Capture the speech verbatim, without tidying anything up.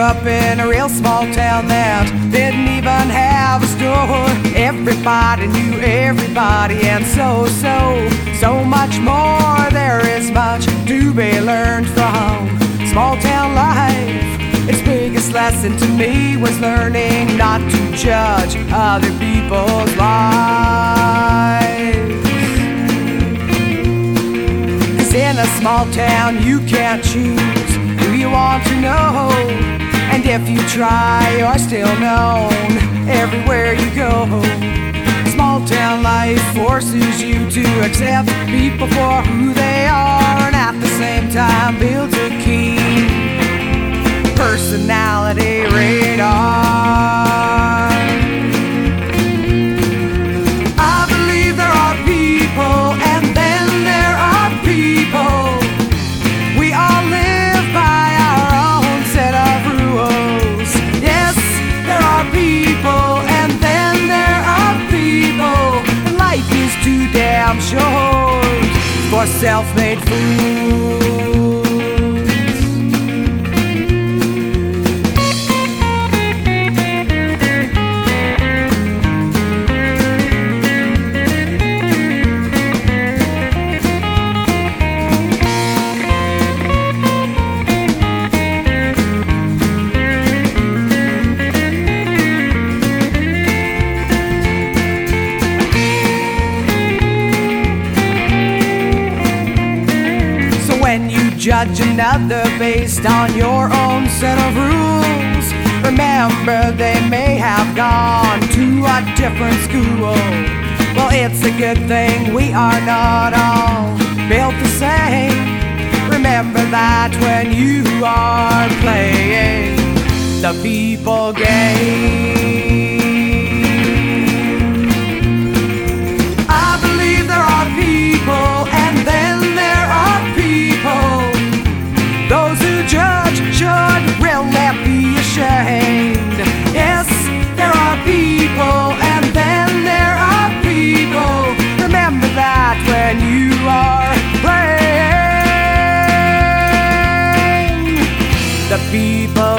Up in a real small town that didn't even have a store. Everybody knew everybody, and so, so, so much more. There is much to be learned from small town life. Its biggest lesson to me was learning not to judge other people's lives. 'Cause in a small town you can't choose who you want to know. And if you try, you're still known everywhere you go. Small town life forces you to accept people for who they are, and at the same time builds a keen personality radar. I believe there are people, and then there are people. We all live by our own set of rules. People, and then there are people, and life is too damn short for self-made fools. Judge another based on your own set of rules. Remember, they may have gone to a different school. Well, it's a good thing we are not all built the same. Remember that when you are playing the people game. I believe there are people, and then there are people. Those who judge should really be ashamed. Yes, there are people, and then there are people. Remember that when you are playing the people.